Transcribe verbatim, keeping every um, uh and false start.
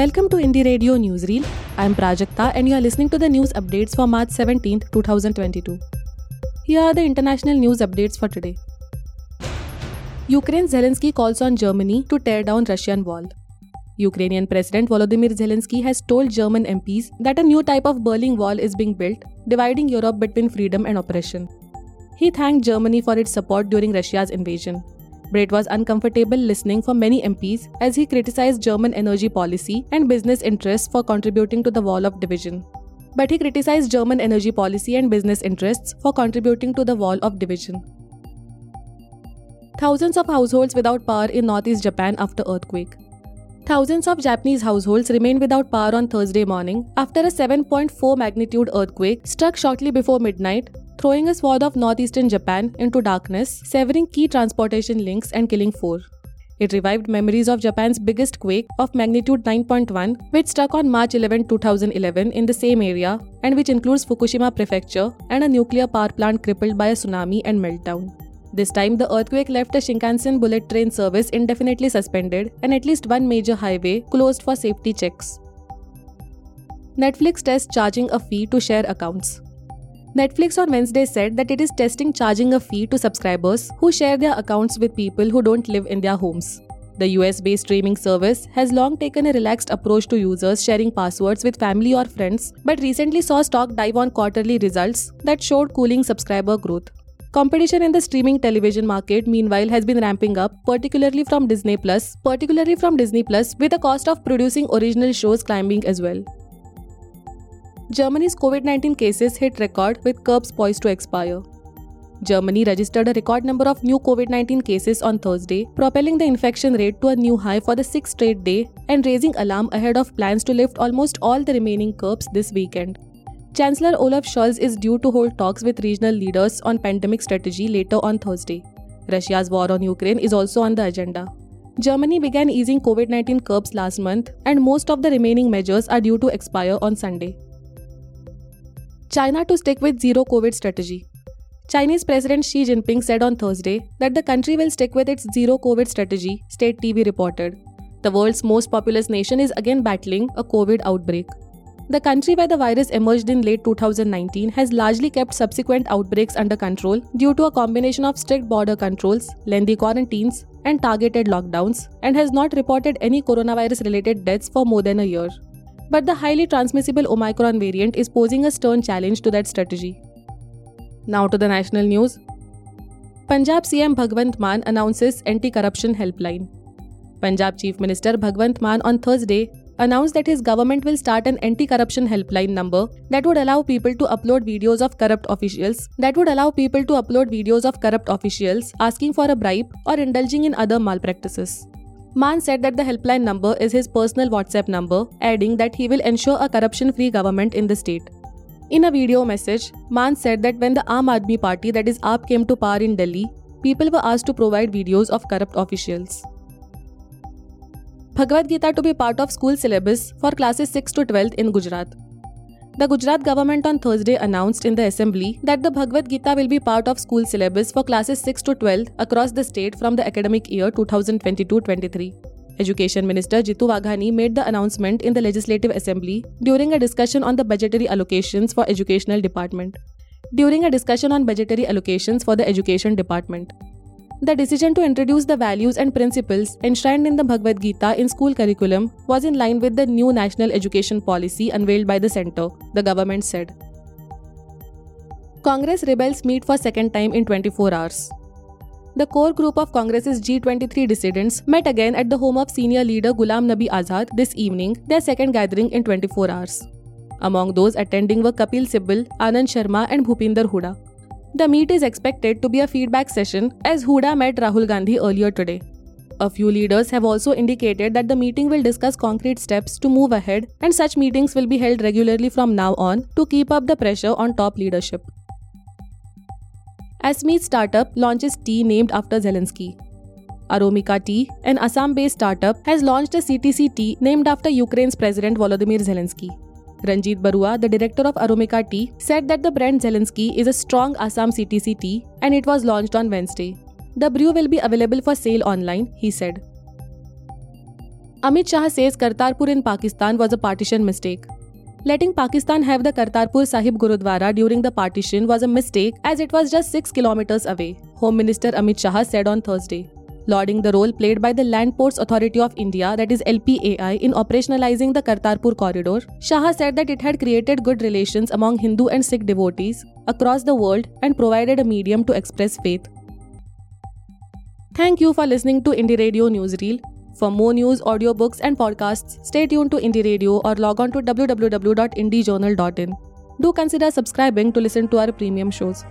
Welcome to Indie Radio Newsreel. I am Prajakta and you are listening to the news updates for March seventeenth, twenty twenty-two. Here are the international news updates for today. Ukraine's Zelensky calls on Germany to tear down Russian wall. Ukrainian President Volodymyr Zelensky has told German M Ps that a new type of Berlin Wall is being built, dividing Europe between freedom and oppression. He thanked Germany for its support during Russia's invasion. But it was uncomfortable listening for many M Ps as he criticized German energy policy and business interests for contributing to the wall of division. But he criticized German energy policy and business interests for contributing to the wall of division. Thousands of households without power in northeast Japan after earthquake. Thousands of Japanese households remained without power on Thursday morning after a seven point four magnitude earthquake struck shortly before midnight, throwing a swath of northeastern Japan into darkness, severing key transportation links and killing four. It revived memories of Japan's biggest quake of magnitude nine point one, which struck on March eleventh, twenty eleven in the same area and which includes Fukushima prefecture and a nuclear power plant crippled by a tsunami and meltdown. This time, the earthquake left the Shinkansen bullet train service indefinitely suspended and at least one major highway closed for safety checks. Netflix tests charging a fee to share accounts. Netflix on Wednesday said that it is testing charging a fee to subscribers who share their accounts with people who don't live in their homes. The U S-based streaming service has long taken a relaxed approach to users sharing passwords with family or friends, but recently saw stock dive on quarterly results that showed cooling subscriber growth. Competition in the streaming television market, meanwhile, has been ramping up, particularly from Disney Plus, particularly from Disney Plus, with the cost of producing original shows climbing as well. Germany's COVID nineteen cases hit record with curbs poised to expire. Germany registered a record number of new COVID nineteen cases on Thursday, propelling the infection rate to a new high for the sixth straight day and raising alarm ahead of plans to lift almost all the remaining curbs this weekend. Chancellor Olaf Scholz is due to hold talks with regional leaders on pandemic strategy later on Thursday. Russia's war on Ukraine is also on the agenda. Germany began easing COVID nineteen curbs last month, and most of the remaining measures are due to expire on Sunday. China to stick with zero-COVID strategy. Chinese President Xi Jinping said on Thursday that the country will stick with its zero-COVID strategy, state T V reported. The world's most populous nation is again battling a COVID outbreak. The country where the virus emerged in late two thousand nineteen has largely kept subsequent outbreaks under control due to a combination of strict border controls, lengthy quarantines, and targeted lockdowns, and has not reported any coronavirus-related deaths for more than a year. But the highly transmissible Omicron variant is posing a stern challenge to that strategy. Now to the national news. Punjab C M Bhagwant Mann announces anti-corruption helpline. Punjab Chief Minister Bhagwant Mann on Thursday announced that his government will start an anti-corruption helpline number that would allow people to upload videos of corrupt officials that would allow people to upload videos of corrupt officials asking for a bribe or indulging in other malpractices. Mann said that the helpline number is his personal WhatsApp number, adding that he will ensure a corruption-free government in the state. In a video message, Mann said that when the Aam Aadmi Party, that is A A P, came to power in Delhi, people were asked to provide videos of corrupt officials. Bhagavad Gita to be part of school syllabus for classes sixth to twelfth in Gujarat. The Gujarat government on Thursday announced in the assembly that the Bhagavad Gita will be part of school syllabus for classes six to twelve across the state from the academic year twenty twenty-two twenty-three. Education Minister Jitu Vaghani made the announcement in the Legislative Assembly during a discussion on the budgetary allocations for Educational Department. During a discussion on budgetary allocations for the Education Department. The decision to introduce the values and principles enshrined in the Bhagavad Gita in school curriculum was in line with the new national education policy unveiled by the centre, the government said. Congress rebels meet for second time in twenty-four hours. The core group of Congress's G twenty-three dissidents met again at the home of senior leader Ghulam Nabi Azad this evening, their second gathering in twenty-four hours. Among those attending were Kapil Sibal, Anand Sharma and Bhupinder Hooda. The meet is expected to be a feedback session as Hooda met Rahul Gandhi earlier today. A few leaders have also indicated that the meeting will discuss concrete steps to move ahead, and such meetings will be held regularly from now on to keep up the pressure on top leadership. Assamese startup launches tea named after Zelensky. Aromika Tea, an Assam-based startup, has launched a C T C tea named after Ukraine's President Volodymyr Zelensky. Ranjit Barua, the director of Aromika Tea, said that the brand Zelensky is a strong Assam C T C tea and it was launched on Wednesday. The brew will be available for sale online, he said. Amit Shah says Kartarpur in Pakistan was a partition mistake. Letting Pakistan have the Kartarpur Sahib Gurudwara during the partition was a mistake as it was just six kilometers away, Home Minister Amit Shah said on Thursday, lauding the role played by the Land Ports Authority of India, that is L P A I, in operationalizing the Kartarpur corridor. Shah said that it had created good relations among Hindu and Sikh devotees across the world and provided a medium to express faith. Thank you for listening to Indie Radio Newsreel. For more news, audiobooks and podcasts, stay tuned to Indie Radio or log on to w w w dot indie journal dot in. Do consider subscribing to listen to our premium shows.